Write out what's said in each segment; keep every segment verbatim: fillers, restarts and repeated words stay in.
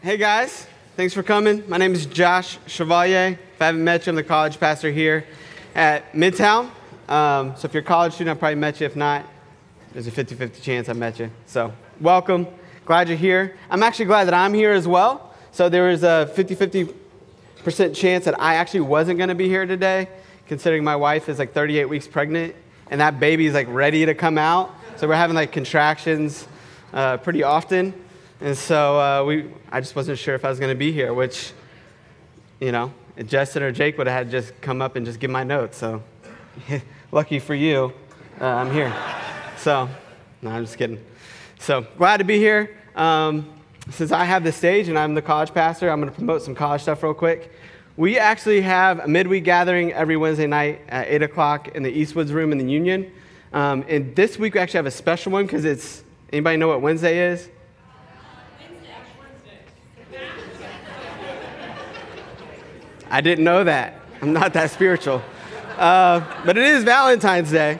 Hey guys, thanks for coming. My name is Josh Chevalier. If I haven't met you, I'm the college pastor here at Midtown. Um, so if you're a college student, I probably met you. If not, there's a fifty-fifty chance I met you. So welcome. Glad you're here. I'm actually glad that I'm here as well. So there was a fifty-fifty percent chance that I actually wasn't going to be here today, considering my wife is like thirty-eight weeks pregnant, and that baby is like ready to come out. So we're having like contractions uh, pretty often. And so uh, we, I just wasn't sure if I was going to be here, which, you know, Justin or Jake would have had to just come up and just give my notes. So lucky for you, uh, I'm here. So, no, I'm just kidding. So glad to be here. Um, since I have the stage and I'm the college pastor, I'm going to promote some college stuff real quick. We actually have a midweek gathering every Wednesday night at eight o'clock in the Eastwoods room in the Union. Um, and this week we actually have a special one because it's, anybody know what Wednesday is? I didn't know that. I'm not that spiritual. Uh, but it is Valentine's Day.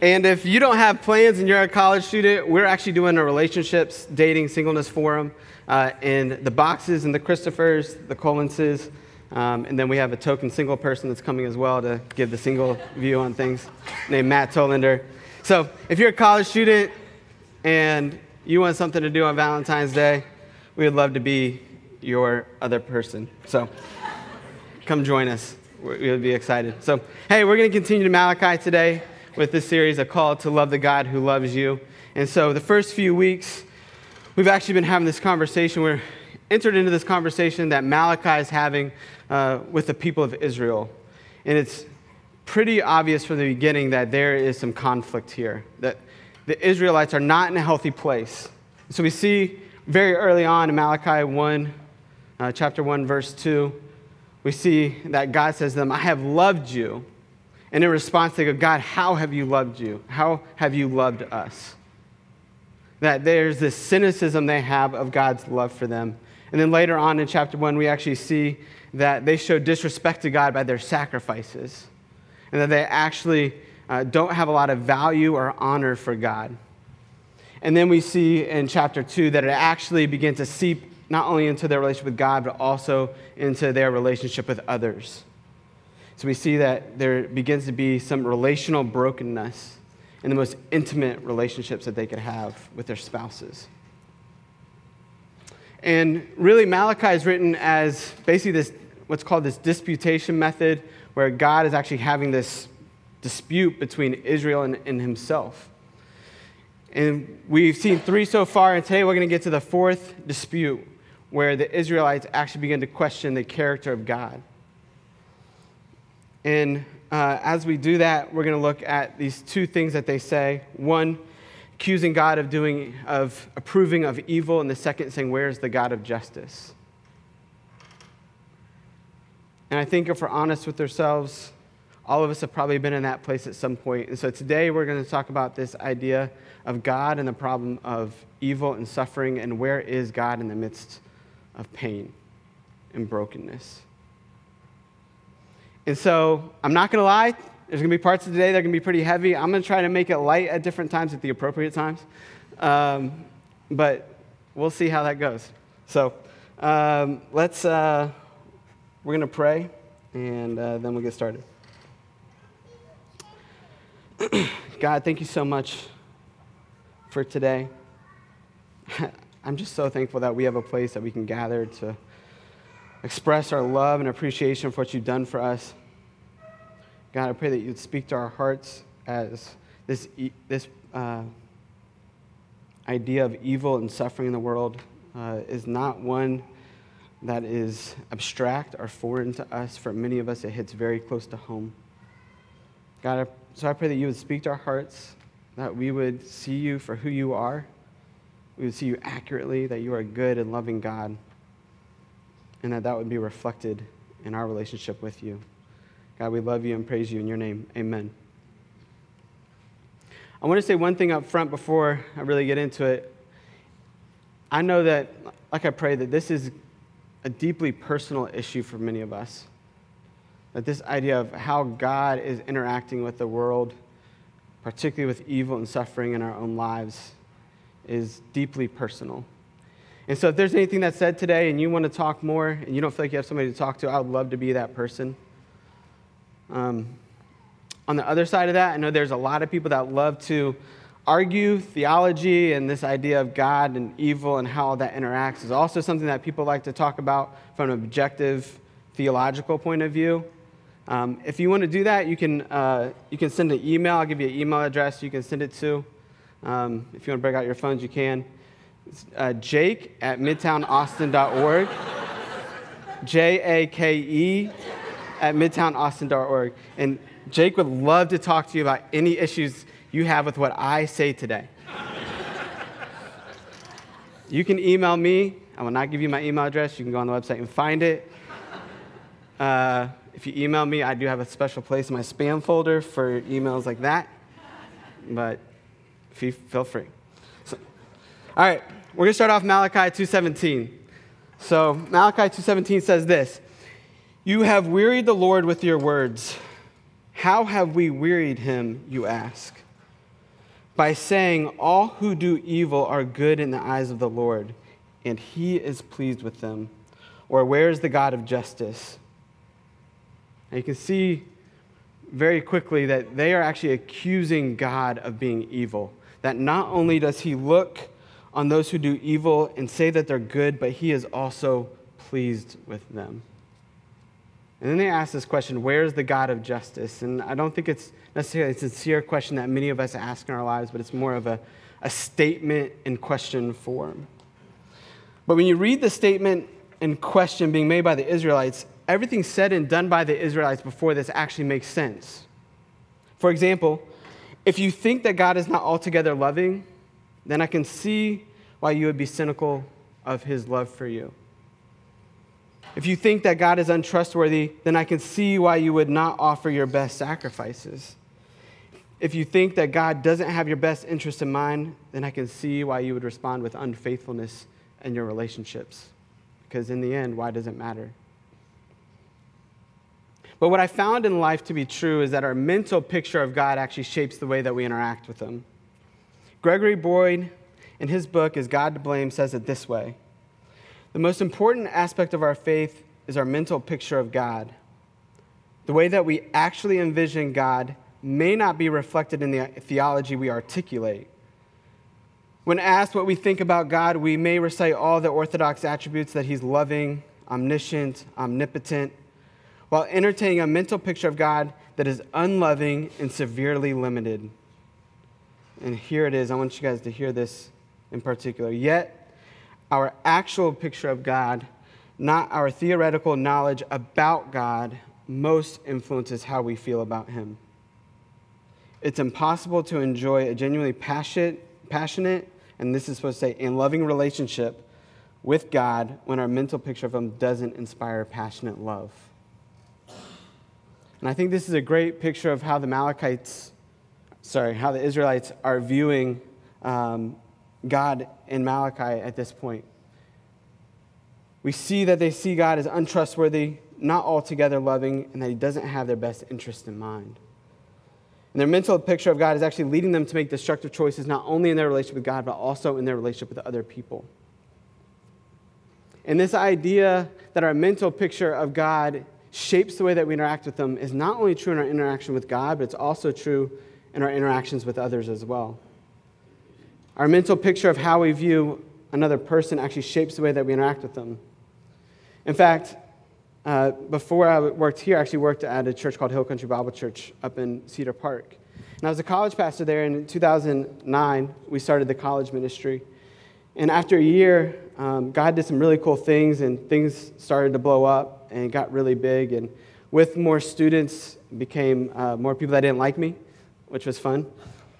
And if you don't have plans and you're a college student, we're actually doing a relationships, dating, singleness forum. Uh, and the Boxes and the Christophers, the Colenses, um, and then we have a token single person that's coming as well to give the single view on things, named Matt Tolander. So if you're a college student and you want something to do on Valentine's Day, we would love to be your other person. So come join us. We'll be excited. So, hey, we're going to continue to Malachi today with this series, A Call to Love the God Who Loves You. And so the first few weeks, we've actually been having this conversation. We're entered into this conversation that Malachi is having uh, with the people of Israel. And it's pretty obvious from the beginning that there is some conflict here, that the Israelites are not in a healthy place. So we see very early on in Malachi one, uh, chapter one, verse two, we see that God says to them, I have loved you. And in response, they go, God, how have you loved you? How have you loved us? That there's this cynicism they have of God's love for them. And then later on in chapter one, we actually see that they show disrespect to God by their sacrifices. And that they actually uh, don't have a lot of value or honor for God. And then we see in chapter two that it actually begins to seep not only into their relationship with God, but also into their relationship with others. So we see that there begins to be some relational brokenness in the most intimate relationships that they could have with their spouses. And really, Malachi is written as basically this, what's called this disputation method, where God is actually having this dispute between Israel and, and himself. And we've seen three so far, and today we're going to get to the fourth dispute, where the Israelites actually begin to question the character of God. And uh, as we do that, we're going to look at these two things that they say. One, accusing God of doing, of approving of evil, and the second, saying, where is the God of justice? And I think if we're honest with ourselves, all of us have probably been in that place at some point. And so today we're going to talk about this idea of God and the problem of evil and suffering, and where is God in the midst of pain and brokenness. And so I'm not going to lie, there's going to be parts of today that are going to be pretty heavy. I'm going to try to make it light at different times at the appropriate times. Um, but we'll see how that goes. So um, let's, uh, we're going to pray, and uh, then we'll get started. God, thank you so much for today. I'm just so thankful that we have a place that we can gather to express our love and appreciation for what you've done for us. God, I pray that you'd speak to our hearts as this this uh, idea of evil and suffering in the world uh, is not one that is abstract or foreign to us. For many of us, it hits very close to home. God, I So I pray that you would speak to our hearts, that we would see you for who you are. We would see you accurately, that you are a good and loving God, and that that would be reflected in our relationship with you. God, we love you and praise you in your name. Amen. I want to say one thing up front before I really get into it. I know that, like I pray, that this is a deeply personal issue for many of us. That this idea of how God is interacting with the world, particularly with evil and suffering in our own lives, is deeply personal. And so if there's anything that's said today and you want to talk more and you don't feel like you have somebody to talk to, I would love to be that person. Um, on the other side of that, I know there's a lot of people that love to argue theology, and this idea of God and evil and how that interacts is also something that people like to talk about from an objective theological point of view. Um, if you want to do that, you can uh, you can send an email. I'll give you an email address you can send it to. Um, if you want to break out your phones, you can. It's, uh, Jake at midtown austin dot org. J A K E at midtown austin dot org. And Jake would love to talk to you about any issues you have with what I say today. You can email me. I will not give you my email address. You can go on the website and find it. Uh, if you email me, I do have a special place in my spam folder for emails like that. But feel free. So, all right, we're going to start off Malachi two seventeen. So Malachi two seventeen says this: "You have wearied the Lord with your words. How have we wearied him, you ask? By saying, all who do evil are good in the eyes of the Lord, and he is pleased with them. Or where is the God of justice?" And you can see very quickly that they are actually accusing God of being evil. That not only does he look on those who do evil and say that they're good, but he is also pleased with them. And then they ask this question, where is the God of justice? And I don't think it's necessarily a sincere question that many of us ask in our lives, but it's more of a, a statement in question form. But when you read the statement in question being made by the Israelites, everything said and done by the Israelites before this actually makes sense. For example, if you think that God is not altogether loving, then I can see why you would be cynical of his love for you. If you think that God is untrustworthy, then I can see why you would not offer your best sacrifices. If you think that God doesn't have your best interest in mind, then I can see why you would respond with unfaithfulness in your relationships. Because in the end, why does it matter? But what I found in life to be true is that our mental picture of God actually shapes the way that we interact with him. Gregory Boyd, in his book, Is God to Blame?, says it this way: "The most important aspect of our faith is our mental picture of God. The way that we actually envision God may not be reflected in the theology we articulate. When asked what we think about God, we may recite all the orthodox attributes that he's loving, omniscient, omnipotent, while entertaining a mental picture of God that is unloving and severely limited." And here it is. I want you guys to hear this in particular. "Yet, our actual picture of God, not our theoretical knowledge about God, most influences how we feel about him. It's impossible to enjoy a genuinely passionate, passionate, and this is supposed to say, and loving relationship with God when our mental picture of him doesn't inspire passionate love." And I think this is a great picture of how the Malachites, sorry, how the Israelites are viewing um, God in Malachi at this point. We see that they see God as untrustworthy, not altogether loving, and that he doesn't have their best interest in mind. And their mental picture of God is actually leading them to make destructive choices, not only in their relationship with God, but also in their relationship with other people. And this idea that our mental picture of God shapes the way that we interact with them is not only true in our interaction with God, but it's also true in our interactions with others as well. Our mental picture of how we view another person actually shapes the way that we interact with them. In fact, uh, before I worked here, I actually worked at a church called Hill Country Bible Church up in Cedar Park. And I was a college pastor there, and in two thousand nine, we started the college ministry. And after a year, um, God did some really cool things, and things started to blow up, and it got really big. And with more students, became uh, more people that didn't like me, which was fun.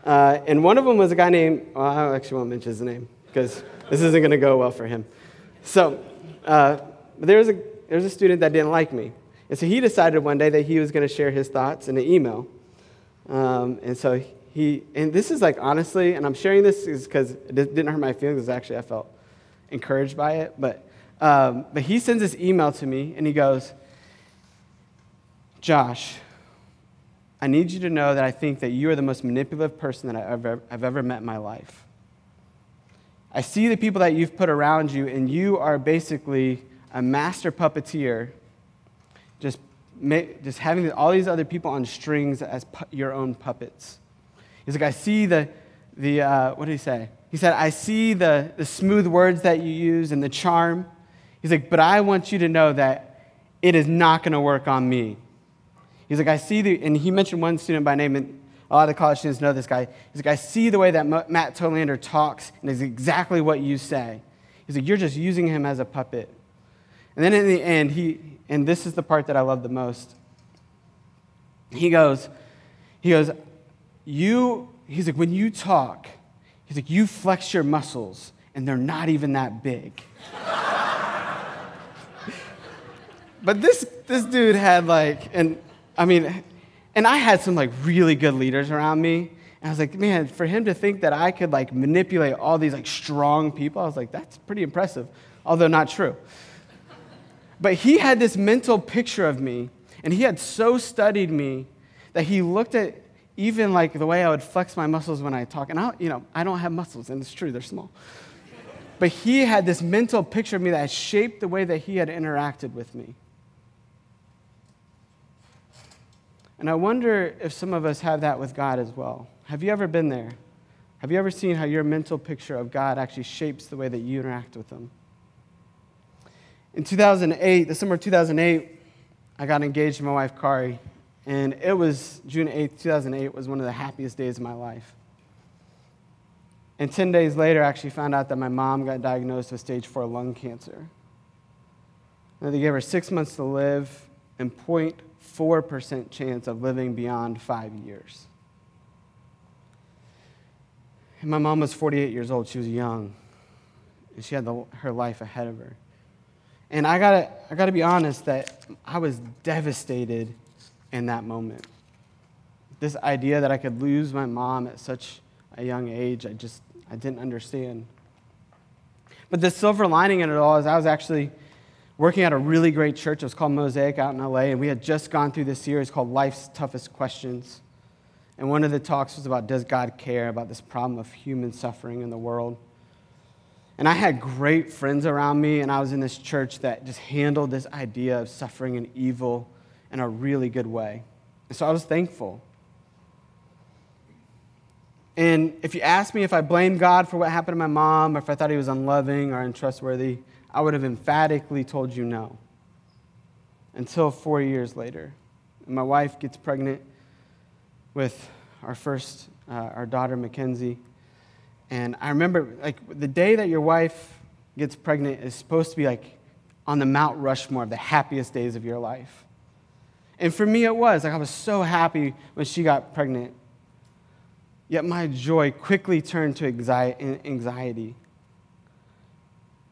Uh, and one of them was a guy named, well, I actually won't mention his name because this isn't going to go well for him. So uh, there was a there was a student that didn't like me. And so he decided one day that he was going to share his thoughts in an email. Um, and so he, and this is like honestly, and I'm sharing this is because it didn't hurt my feelings. Actually, I felt encouraged by it. But um, but he sends this email to me and he goes, "Josh, I need you to know that I think that you are the most manipulative person that I've ever, I've ever met in my life. I see the people that you've put around you, and you are basically a master puppeteer, just make, just having all these other people on strings as pu- your own puppets. He's like, I see the, the uh, what did he say? He said, I see the, the smooth words that you use and the charm. He's like, but I want you to know that it is not going to work on me. He's like, I see the, and he mentioned one student by name, and a lot of college students know this guy. He's like, I see the way that Matt Tolander talks, and it's exactly what you say. He's like, you're just using him as a puppet. And then in the end, he, and this is the part that I love the most. He goes, he goes, you, he's like, when you talk, he's like, you flex your muscles, and they're not even that big. But this this dude had like, and I mean, and I had some like really good leaders around me. And I was like, man, for him to think that I could like manipulate all these like strong people, I was like, that's pretty impressive, although not true. But he had this mental picture of me, and he had so studied me that he looked at even like the way I would flex my muscles when I talk. And I, you know, I don't have muscles, and it's true, they're small. But he had this mental picture of me that shaped the way that he had interacted with me. And I wonder if some of us have that with God as well. Have you ever been there? Have you ever seen how your mental picture of God actually shapes the way that you interact with Him? In two thousand eight, the summer of two thousand eight, I got engaged to my wife, Kari, and it was June eighth, two thousand eight, was one of the happiest days of my life. And ten days later, I actually found out that my mom got diagnosed with stage four lung cancer. And they gave her six months to live and zero point four percent chance of living beyond five years. And my mom was forty-eight years old. She was young, and she had the, her life ahead of her. And I gotta, I gotta be honest that I was devastated in that moment. This idea that I could lose my mom at such a young age, I just, I didn't understand. But the silver lining in it all is I was actually working at a really great church. It was called Mosaic out in L A, and we had just gone through this series called Life's Toughest Questions. And one of the talks was about, does God care about this problem of human suffering in the world? And I had great friends around me, and I was in this church that just handled this idea of suffering and evil in a really good way. And so I was thankful. And if you asked me if I blamed God for what happened to my mom, or if I thought He was unloving or untrustworthy, I would have emphatically told you no. Until four years later, and my wife gets pregnant with our first, uh, our daughter, Mackenzie. And I remember, like, the day that your wife gets pregnant is supposed to be, like, on the Mount Rushmore of the happiest days of your life. And for me, it was. Like, I was so happy when she got pregnant. Yet my joy quickly turned to anxiety.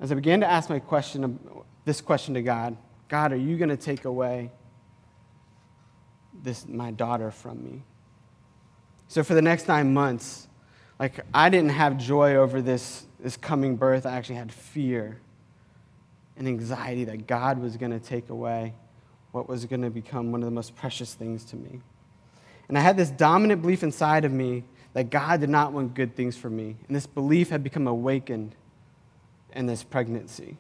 As I began to ask my question, this question to God, God, are you going to take away this my daughter from me? So for the next nine months... Like, I didn't have joy over this, this coming birth. I actually had fear and anxiety that God was going to take away what was going to become one of the most precious things to me. And I had this dominant belief inside of me that God did not want good things for me. And this belief had become awakened in this pregnancy.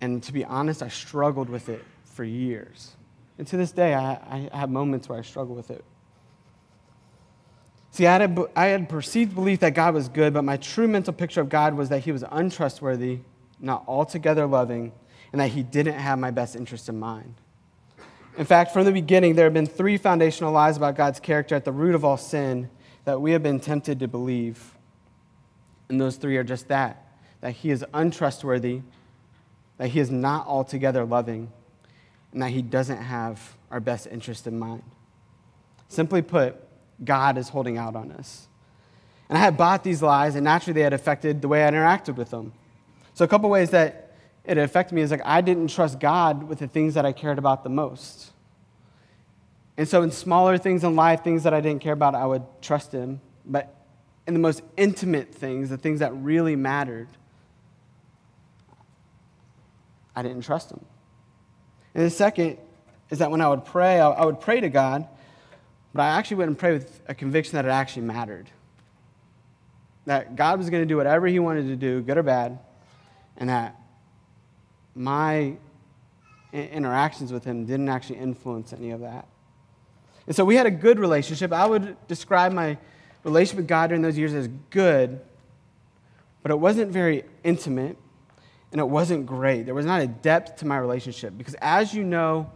And to be honest, I struggled with it for years. And to this day, I, I have moments where I struggle with it. See, I had, I had perceived belief that God was good, but my true mental picture of God was that He was untrustworthy, not altogether loving, and that He didn't have my best interest in mind. In fact, from the beginning, there have been three foundational lies about God's character at the root of all sin that we have been tempted to believe. And those three are just that, that He is untrustworthy, that He is not altogether loving, and that He doesn't have our best interest in mind. Simply put, God is holding out on us. And I had bought these lies, and naturally they had affected the way I interacted with them. So a couple ways that it affected me is like I didn't trust God with the things that I cared about the most. And so in smaller things in life, things that I didn't care about, I would trust Him. But in the most intimate things, the things that really mattered, I didn't trust Him. And the second is that when I would pray, I would pray to God, but I actually wouldn't pray with a conviction that it actually mattered. that God was going to do whatever he wanted to do, good or bad, and that my interactions with him didn't actually influence any of that. And so we had a good relationship. I would describe my relationship with God during those years as good, but it wasn't very intimate, and it wasn't great. There was not a depth to my relationship, because as you know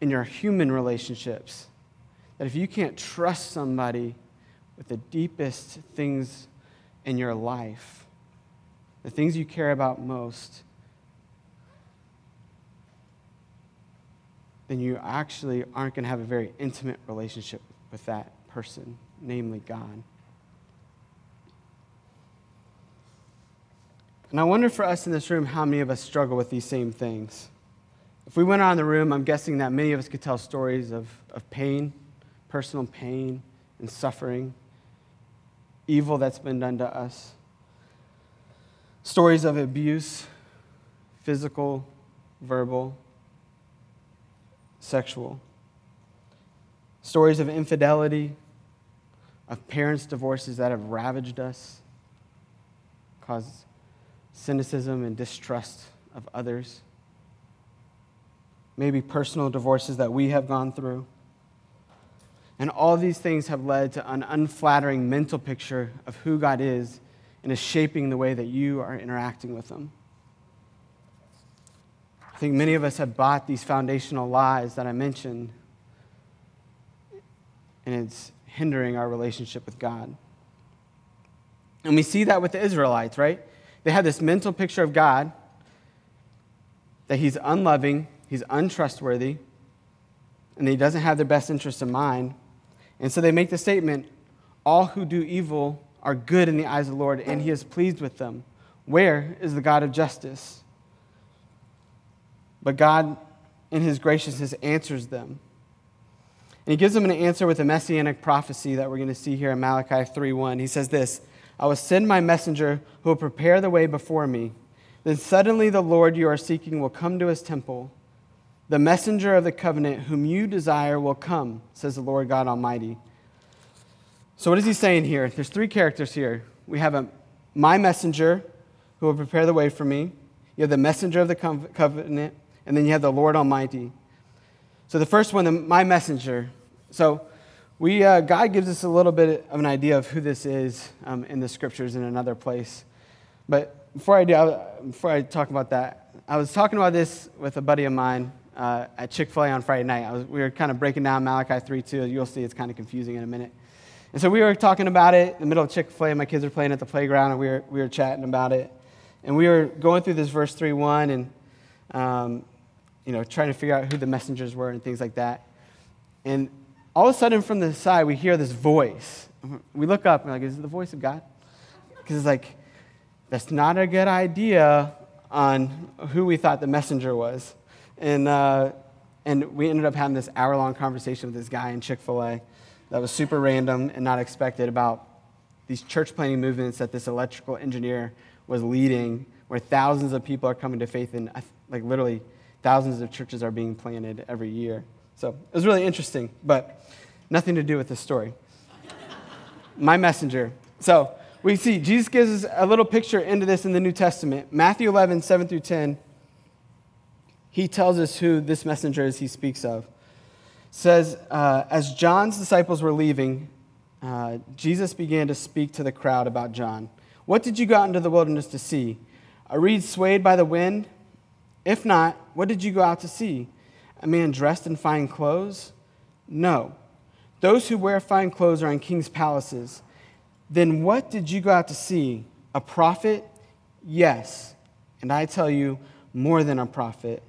in your human relationships, that if you can't trust somebody with the deepest things in your life, the things you care about most, then you actually aren't going to have a very intimate relationship with that person, namely God. And I wonder for us in this room how many of us struggle with these same things. If we went around the room, I'm guessing that many of us could tell stories of, of pain, personal pain and suffering, evil that's been done to us, stories of abuse, physical, verbal, sexual, stories of infidelity, of parents' divorces that have ravaged us, caused cynicism and distrust of others, maybe personal divorces that we have gone through. And all these things have led to an unflattering mental picture of who God is and is shaping the way that you are interacting with him. I think many of us have bought these foundational lies that I mentioned, and it's hindering our relationship with God. And we see that with the Israelites, right? They had this mental picture of God that he's unloving, he's untrustworthy, and he doesn't have their best interest in mind. And so they make the statement, all who do evil are good in the eyes of the Lord, and he is pleased with them. Where is the God of justice? But God, in his graciousness, answers them. And he gives them an answer with a messianic prophecy that we're going to see here in Malachi three one. He says this, I will send my messenger who will prepare the way before me. Then suddenly the Lord you are seeking will come to his temple. The messenger of the covenant whom you desire will come, says the Lord God Almighty. So what is he saying here? There's three characters here. We have a my messenger who will prepare the way for me. You have the messenger of the covenant, and then you have the Lord Almighty. So the first one, the, my messenger. So we uh, God gives us a little bit of an idea of who this is um, in the scriptures in another place. But before I do, I, before I talk about that, I was talking about this with a buddy of mine uh, at Chick-fil-A on Friday night. I was, we were kind of breaking down Malachi three two. You'll see it's kind of confusing in a minute. And so we were talking about it in the middle of Chick-fil-A. My kids were playing at the playground, and we were we were chatting about it. And we were going through this verse three one and, um, you know, trying to figure out who the messengers were and things like that. And all of a sudden from the side, we hear this voice. We look up and we're like, is it the voice of God? Because it's like, that's not a good idea on who we thought the messenger was. And uh, and we ended up having this hour-long conversation with this guy in Chick-fil-A that was super random and not expected about these church planting movements that this electrical engineer was leading, where thousands of people are coming to faith, and like literally thousands of churches are being planted every year. So it was really interesting, but nothing to do with this story. My messenger. So we see Jesus gives us a little picture into this in the New Testament. Matthew eleven, seven through ten, he tells us who this messenger is he speaks of. It says, uh, as John's disciples were leaving, uh, Jesus began to speak to the crowd about John. What did you go out into the wilderness to see? A reed swayed by the wind? If not, what did you go out to see? A man dressed in fine clothes? No. Those who wear fine clothes are in king's palaces. Then what did you go out to see? A prophet? Yes. And I tell you, more than a prophet.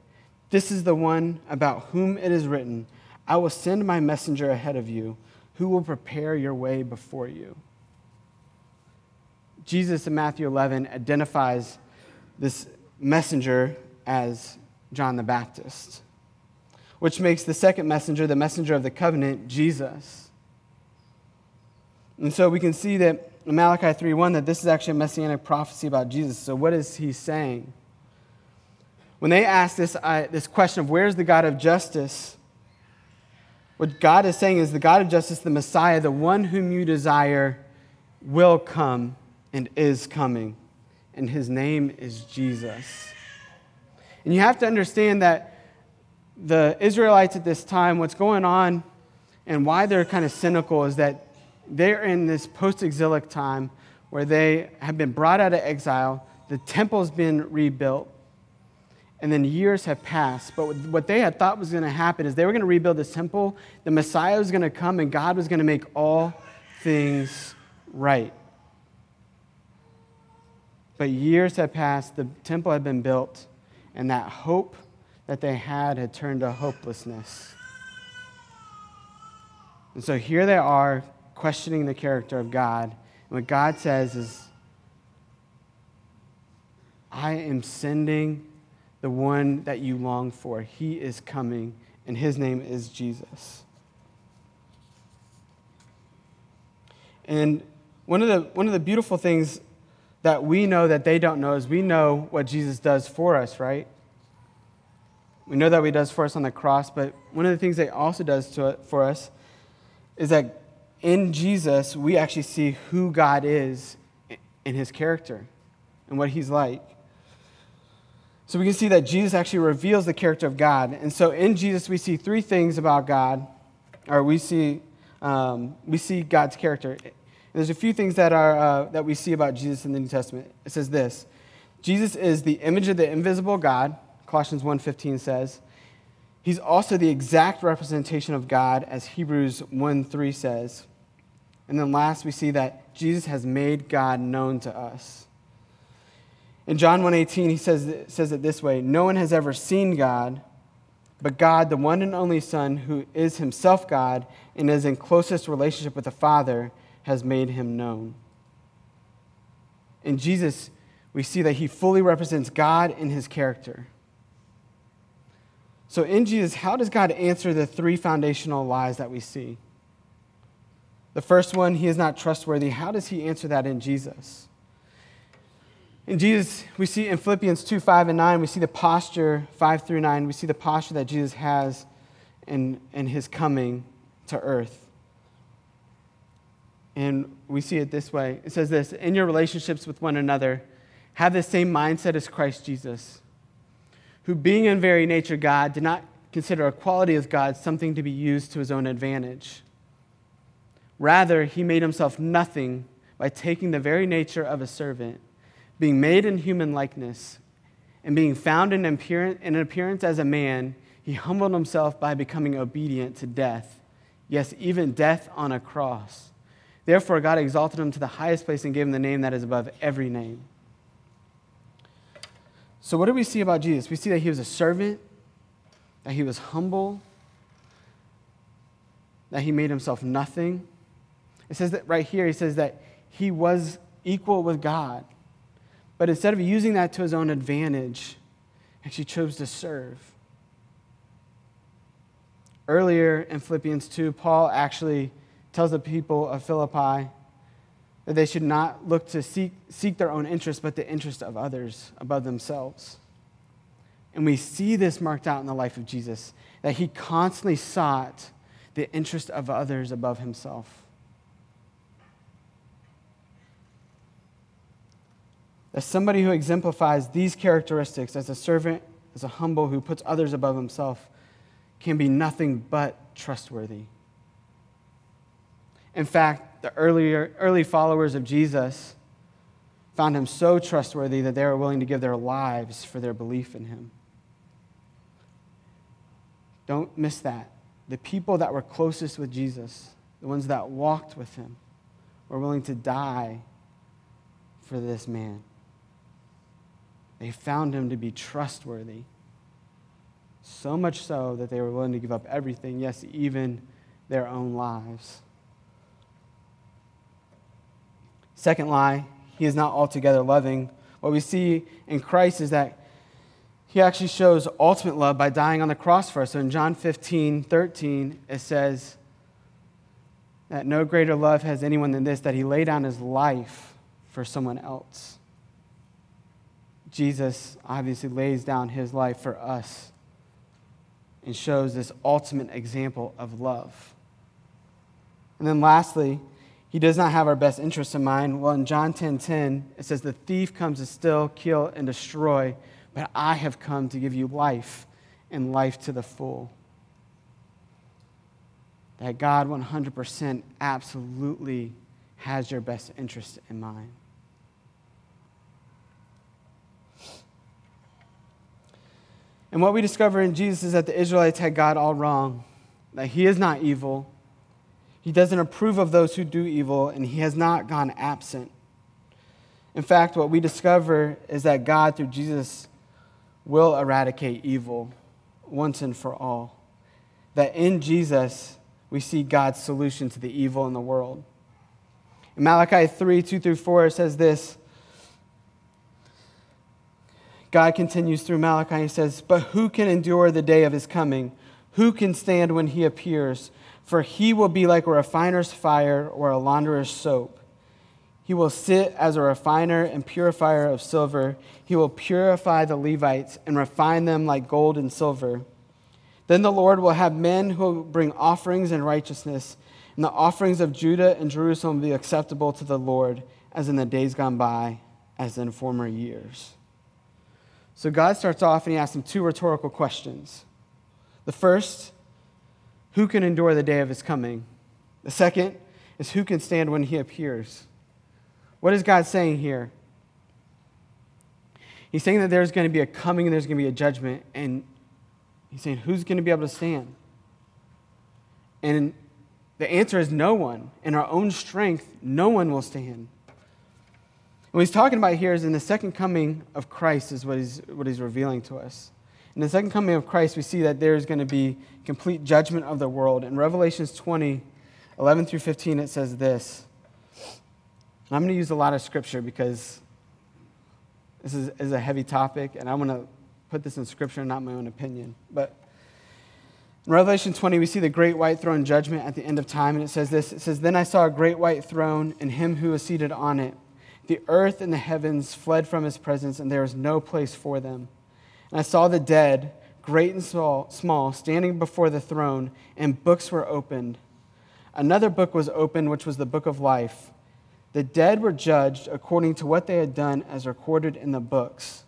This is the one about whom it is written, I will send my messenger ahead of you, who will prepare your way before you. Jesus in Matthew eleven identifies this messenger as John the Baptist, which makes the second messenger, the messenger of the covenant, Jesus. And so we can see that in Malachi three one that this is actually a messianic prophecy about Jesus. So what is he saying? When they ask this, I, this question of where's the God of justice, what God is saying is the God of justice, the Messiah, the one whom you desire, will come and is coming, and his name is Jesus. And you have to understand that the Israelites at this time, what's going on and why they're kind of cynical is that they're in this post-exilic time where they have been brought out of exile, the temple's been rebuilt, and then years have passed. But what they had thought was going to happen is they were going to rebuild this temple, the Messiah was going to come, and God was going to make all things right. But years had passed, the temple had been built, and that hope that they had had turned to hopelessness. And so here they are, questioning the character of God. And what God says is, I am sending the one that you long for. He is coming, and his name is Jesus. And one of the one of the beautiful things that we know that they don't know is we know what Jesus does for us, right? We know that he does for us on the cross, but one of the things that he also does to it, for us is that in Jesus, we actually see who God is in his character and what he's like. So we can see that Jesus actually reveals the character of God. And so in Jesus, we see three things about God, or we see um, we see God's character. And there's a few things that are uh, that we see about Jesus in the New Testament. It says this: Jesus is the image of the invisible God. Colossians one fifteen says. He's also the exact representation of God, as Hebrews one three says. And then last, we see that Jesus has made God known to us. In John one eighteen, he says, says it this way, no one has ever seen God, but God, the one and only Son, who is himself God and is in closest relationship with the Father, has made him known. In Jesus, we see that he fully represents God in his character. So in Jesus, how does God answer the three foundational lies that we see? The first one, he is not trustworthy. How does he answer that in Jesus? In Jesus, we see in Philippians two, five, and nine, we see the posture, five through nine, we see the posture that Jesus has in, in his coming to earth. And we see it this way. It says this, in your relationships with one another, have the same mindset as Christ Jesus, who being in very nature God, did not consider equality with God something to be used to his own advantage. Rather, he made himself nothing by taking the very nature of a servant, being made in human likeness, and being found in an appearance as a man, he humbled himself by becoming obedient to death, yes, even death on a cross. Therefore, God exalted him to the highest place and gave him the name that is above every name. So what do we see about Jesus? We see that he was a servant, that he was humble, that he made himself nothing. It says that right here, he says that he was equal with God. But instead of using that to his own advantage, he actually chose to serve. Earlier in Philippians two, Paul actually tells the people of Philippi that they should not look to seek, seek their own interests, but the interest of others above themselves. And we see this marked out in the life of Jesus, that he constantly sought the interest of others above himself. As somebody who exemplifies these characteristics, as a servant, as a humble who puts others above himself, can be nothing but trustworthy. In fact, the earlier, early followers of Jesus found him so trustworthy that they were willing to give their lives for their belief in him. Don't miss that. The people that were closest with Jesus, the ones that walked with him, were willing to die for this man. They found him to be trustworthy, so much so that they were willing to give up everything, yes, even their own lives. Second lie, he is not altogether loving. What we see in Christ is that he actually shows ultimate love by dying on the cross for us. So in John fifteen, thirteen, it says that no greater love has anyone than this, that he laid down his life for someone else. Jesus obviously lays down his life for us and shows this ultimate example of love. And then lastly, He does not have our best interests in mind. Well, in John ten ten, it says, the thief comes to steal, kill, and destroy, but I have come to give you life and life to the full. That God one hundred percent absolutely has your best interest in mind. And what we discover in Jesus is that the Israelites had God all wrong, that he is not evil, he doesn't approve of those who do evil, and he has not gone absent. In fact, what we discover is that God, through Jesus, will eradicate evil once and for all. That in Jesus, we see God's solution to the evil in the world. In Malachi three, two through four, it says this. God continues through Malachi, he says, but who can endure the day of his coming? Who can stand when he appears? For he will be like a refiner's fire or a launderer's soap. He will sit as a refiner and purifier of silver. He will purify the Levites and refine them like gold and silver. Then the Lord will have men who will bring offerings in righteousness, and the offerings of Judah and Jerusalem will be acceptable to the Lord, as in the days gone by, as in former years. So God starts off and he asks him two rhetorical questions. The first, who can endure the day of his coming? The second is, who can stand when he appears? What is God saying here? He's saying that there's going to be a coming and there's going to be a judgment. And he's saying, who's going to be able to stand? And the answer is no one. In our own strength, no one will stand. And what he's talking about here is in the second coming of Christ is what he's, what he's revealing to us. In the second coming of Christ, we see that there is going to be complete judgment of the world. In Revelations twenty, eleven through fifteen, it says this. And I'm going to use a lot of scripture because this is, is a heavy topic, and I want to put this in scripture and not my own opinion. But in Revelation twenty, we see the great white throne judgment at the end of time, and it says this. It says, then I saw a great white throne and him who was seated on it. The earth and the heavens fled from his presence, and there was no place for them. And I saw the dead, great and small, standing before the throne, and books were opened. Another book was opened, which was the book of life. The dead were judged according to what they had done as recorded in the books.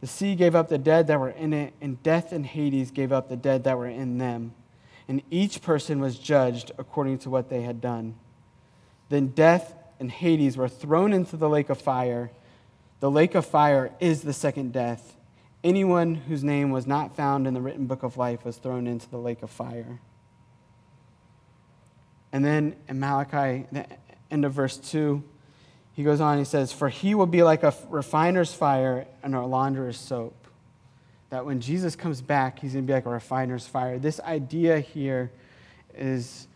The sea gave up the dead that were in it, and death and Hades gave up the dead that were in them. And each person was judged according to what they had done. Then death and Hades were thrown into the lake of fire. The lake of fire is the second death. Anyone whose name was not found in the written book of life was thrown into the lake of fire. And then in Malachi, the end of verse two, he goes on, he says, for he will be like a refiner's fire and a launderer's soap. That when Jesus comes back, he's going to be like a refiner's fire. This idea here is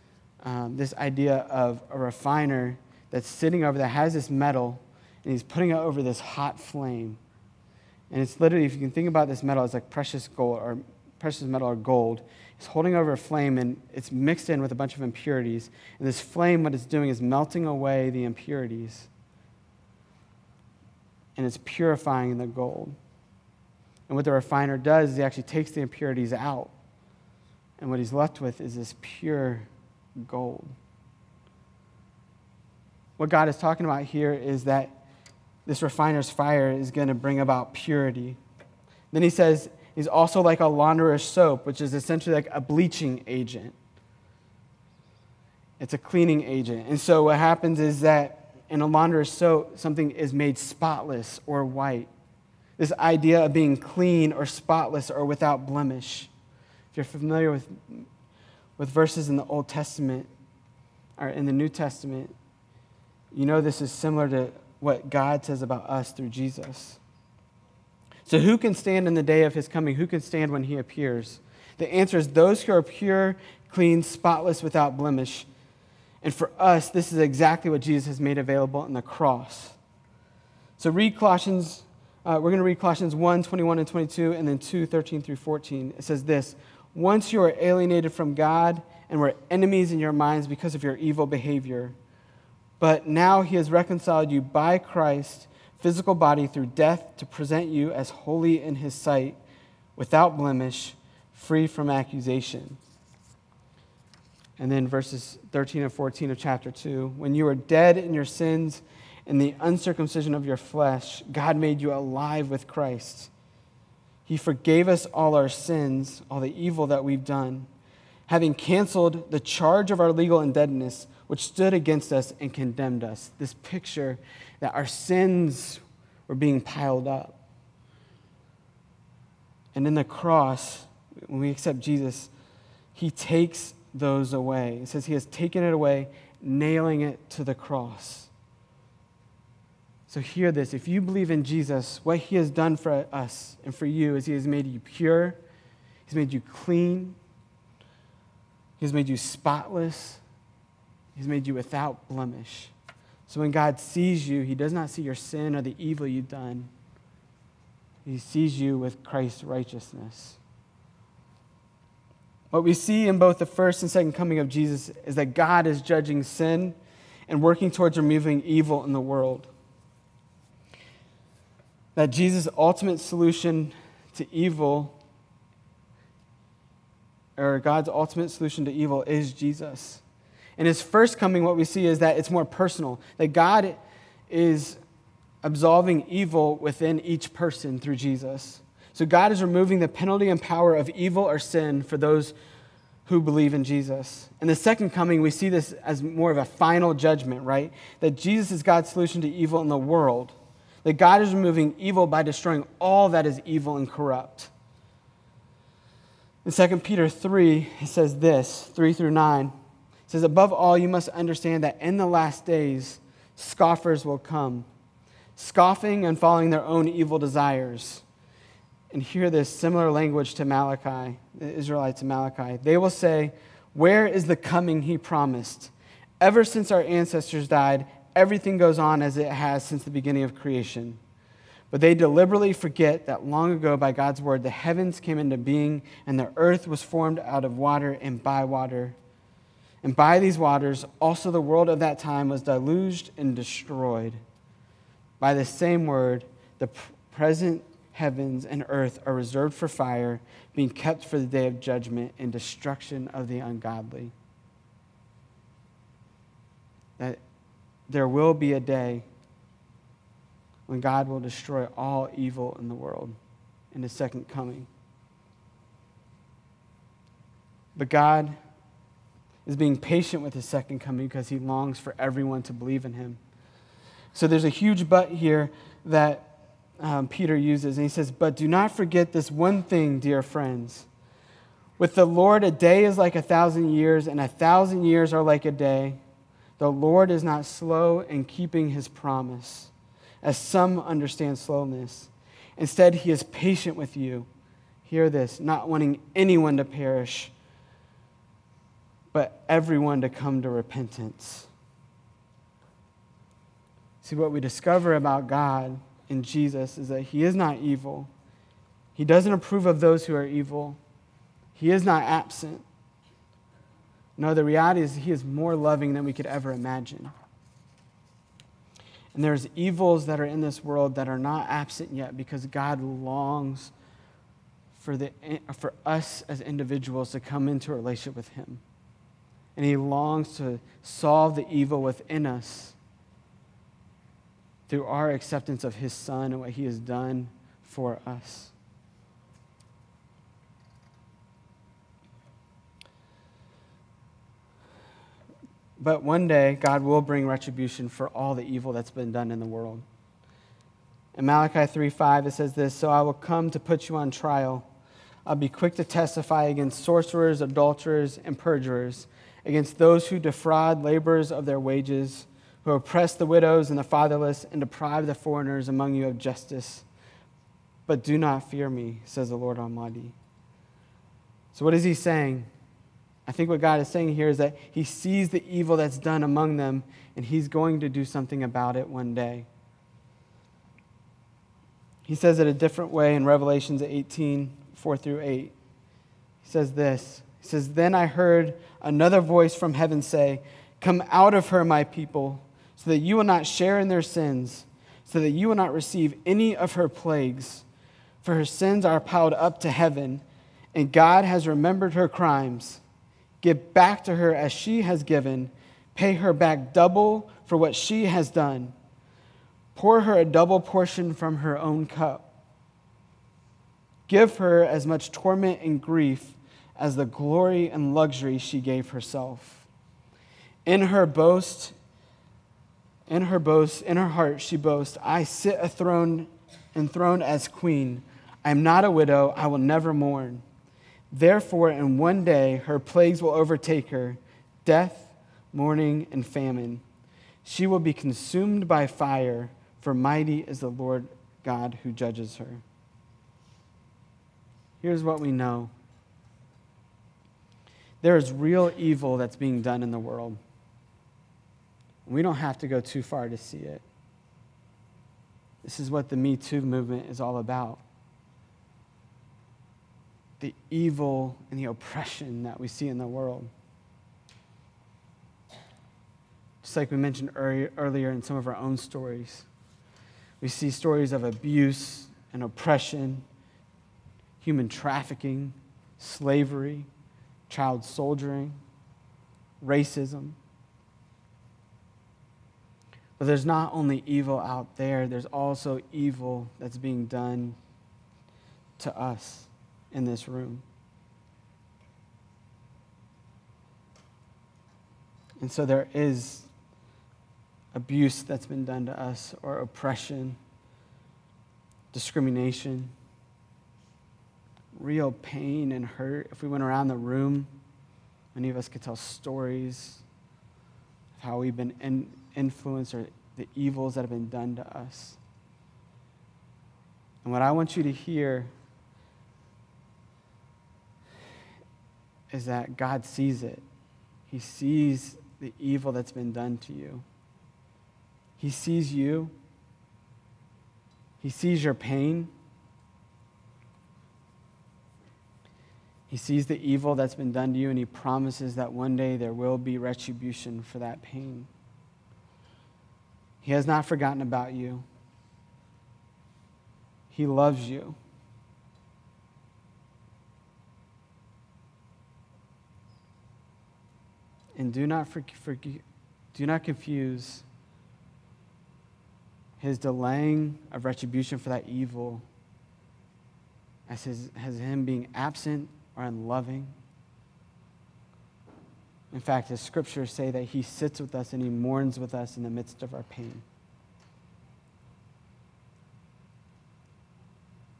um, this idea of a refiner that's sitting over, that has this metal, and he's putting it over this hot flame. And it's literally, if you can think about this metal, it's like precious gold or precious metal or gold. It's holding over a flame, and it's mixed in with a bunch of impurities. And this flame, what it's doing is melting away the impurities. And it's purifying the gold. And what the refiner does is he actually takes the impurities out. And what he's left with is this pure gold. What God is talking about here is that this refiner's fire is going to bring about purity. Then he says he's also like a launderer's soap, which is essentially like a bleaching agent. It's a cleaning agent. And so what happens is that in a launderer's soap, something is made spotless or white. This idea of being clean or spotless or without blemish. If you're familiar with, with verses in the Old Testament or in the New Testament, you know this is similar to what God says about us through Jesus. So who can stand in the day of his coming? Who can stand when he appears? The answer is those who are pure, clean, spotless, without blemish. And for us, this is exactly what Jesus has made available on the cross. So read Colossians, uh, we're going to read Colossians one, twenty-one and twenty-two, and then two, thirteen through fourteen. It says this, once you were alienated from God and were enemies in your minds because of your evil behavior, but now he has reconciled you by Christ's physical body through death to present you as holy in his sight, without blemish, free from accusation. And then verses thirteen and fourteen of chapter two. When you were dead in your sins and the uncircumcision of your flesh, God made you alive with Christ. He forgave us all our sins, all the evil that we've done, having canceled the charge of our legal indebtedness, which stood against us and condemned us. This picture that our sins were being piled up. And in the cross, when we accept Jesus, he takes those away. It says he has taken it away, nailing it to the cross. So hear this. If you believe in Jesus, what he has done for us and for you is he has made you pure. He's made you clean. He's made you spotless. He's made you without blemish. So when God sees you, he does not see your sin or the evil you've done. He sees you with Christ's righteousness. What we see in both the first and second coming of Jesus is that God is judging sin and working towards removing evil in the world. That Jesus' ultimate solution to evil, or God's ultimate solution to evil, is Jesus. In his first coming, what we see is that it's more personal, that God is absolving evil within each person through Jesus. So God is removing the penalty and power of evil or sin for those who believe in Jesus. In the second coming, we see this as more of a final judgment, right? That Jesus is God's solution to evil in the world. That God is removing evil by destroying all that is evil and corrupt. In Second Peter three, it says this, three through nine. It says, above all, you must understand that in the last days, scoffers will come, scoffing and following their own evil desires. And hear this similar language to Malachi, the Israelites in Malachi. They will say, where is the coming he promised? Ever since our ancestors died, everything goes on as it has since the beginning of creation. But they deliberately forget that long ago, by God's word, the heavens came into being, and the earth was formed out of water and by water. And by these waters, also the world of that time was deluged and destroyed. By the same word, the present heavens and earth are reserved for fire, being kept for the day of judgment and destruction of the ungodly. That there will be a day when God will destroy all evil in the world in his second coming. But God is being patient with his second coming because he longs for everyone to believe in him. So there's a huge but here that Um, Peter uses, and he says, but do not forget this one thing, dear friends. With the Lord, a day is like a thousand years, and a thousand years are like a day. The Lord is not slow in keeping his promise, as some understand slowness. Instead, he is patient with you. Hear this, not wanting anyone to perish, but everyone to come to repentance. See, what we discover about God in Jesus is that he is not evil. He doesn't approve of those who are evil. He is not absent. No, the reality is he is more loving than we could ever imagine. And there's evils that are in this world that are not absent yet because God longs for the for us as individuals to come into a relationship with him. And he longs to solve the evil within us through our acceptance of his son and what he has done for us. But one day, God will bring retribution for all the evil that's been done in the world. In Malachi three five, it says this, so I will come to put you on trial. I'll be quick to testify against sorcerers, adulterers, and perjurers, against those who defraud laborers of their wages, who oppress the widows and the fatherless and deprive the foreigners among you of justice. But do not fear me, says the Lord Almighty. So what is he saying? I think what God is saying here is that he sees the evil that's done among them, and he's going to do something about it one day. He says it a different way in Revelations eighteen, four through eight. He says this. He says, then I heard another voice from heaven say, come out of her, my people, so that you will not share in their sins, so that you will not receive any of her plagues. For her sins are piled up to heaven, and God has remembered her crimes. Give back to her as she has given. Pay her back double for what she has done. Pour her a double portion from her own cup. Give her as much torment and grief as the glory and luxury she gave herself. In her boast, in her boast, in her heart she boasts, I sit a throne enthroned as queen. I am not a widow, I will never mourn. Therefore, in one day her plagues will overtake her, death, mourning, and famine. She will be consumed by fire, for mighty is the Lord God who judges her. Here's what we know. There is real evil that's being done in the world. We don't have to go too far to see it. This is what the Me Too movement is all about. The evil and the oppression that we see in the world. Just like we mentioned earlier in some of our own stories, we see stories of abuse and oppression, human trafficking, slavery, child soldiering, racism. But there's not only evil out there, there's also evil that's being done to us in this room. And so there is abuse that's been done to us, or oppression, discrimination, real pain and hurt. If we went around the room, many of us could tell stories of how we've been in, influenced or the evils that have been done to us. And what I want you to hear is that God sees it. He sees the evil that's been done to you. He sees you. He sees your pain. He sees the evil that's been done to you, and he promises that one day there will be retribution for that pain. He has not forgotten about you. He loves you. And do not for, for, do not confuse his delaying of retribution for that evil as his, as him being absent or unloving. In fact, his scriptures say that he sits with us and he mourns with us in the midst of our pain.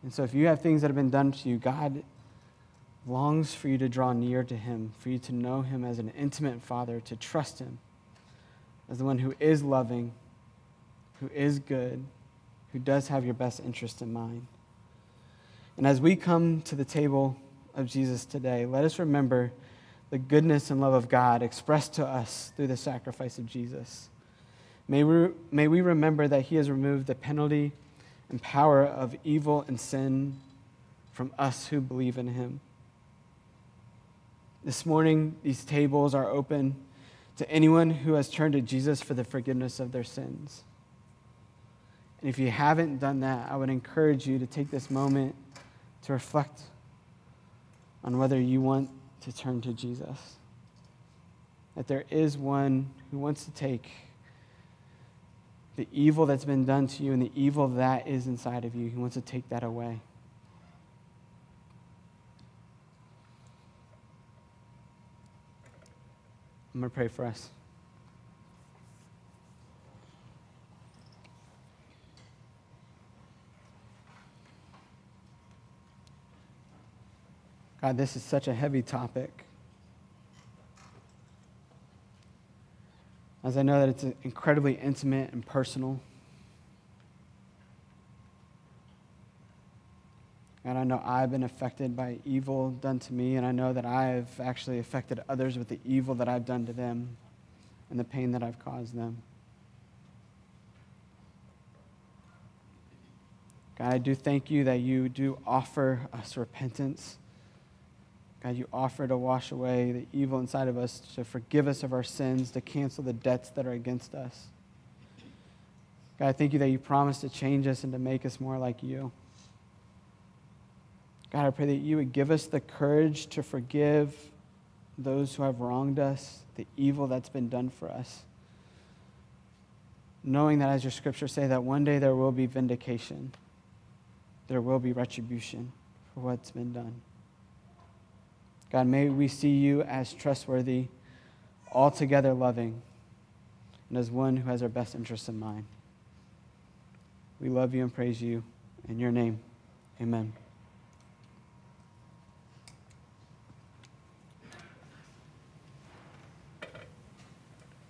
And so if you have things that have been done to you, God longs for you to draw near to him, for you to know him as an intimate father, to trust him as the one who is loving, who is good, who does have your best interest in mind. And as we come to the table of Jesus today, let us remember the goodness and love of God expressed to us through the sacrifice of Jesus. May we, may we remember that he has removed the penalty and power of evil and sin from us who believe in him. This morning, these tables are open to anyone who has turned to Jesus for the forgiveness of their sins. And if you haven't done that, I would encourage you to take this moment to reflect on whether you want to turn to Jesus. That there is one who wants to take the evil that's been done to you and the evil that is inside of you. He wants to take that away. I'm going to pray for us. God, this is such a heavy topic. As I know that it's incredibly intimate and personal. And I know I've been affected by evil done to me, and I know that I've actually affected others with the evil that I've done to them and the pain that I've caused them. God, I do thank you that you do offer us repentance. God, you offer to wash away the evil inside of us, to forgive us of our sins, to cancel the debts that are against us. God, I thank you that you promise to change us and to make us more like you. God, I pray that you would give us the courage to forgive those who have wronged us, the evil that's been done for us, knowing that, as your scriptures say, that one day there will be vindication, there will be retribution for what's been done. God, may we see you as trustworthy, altogether loving, and as one who has our best interests in mind. We love you and praise you in your name. Amen.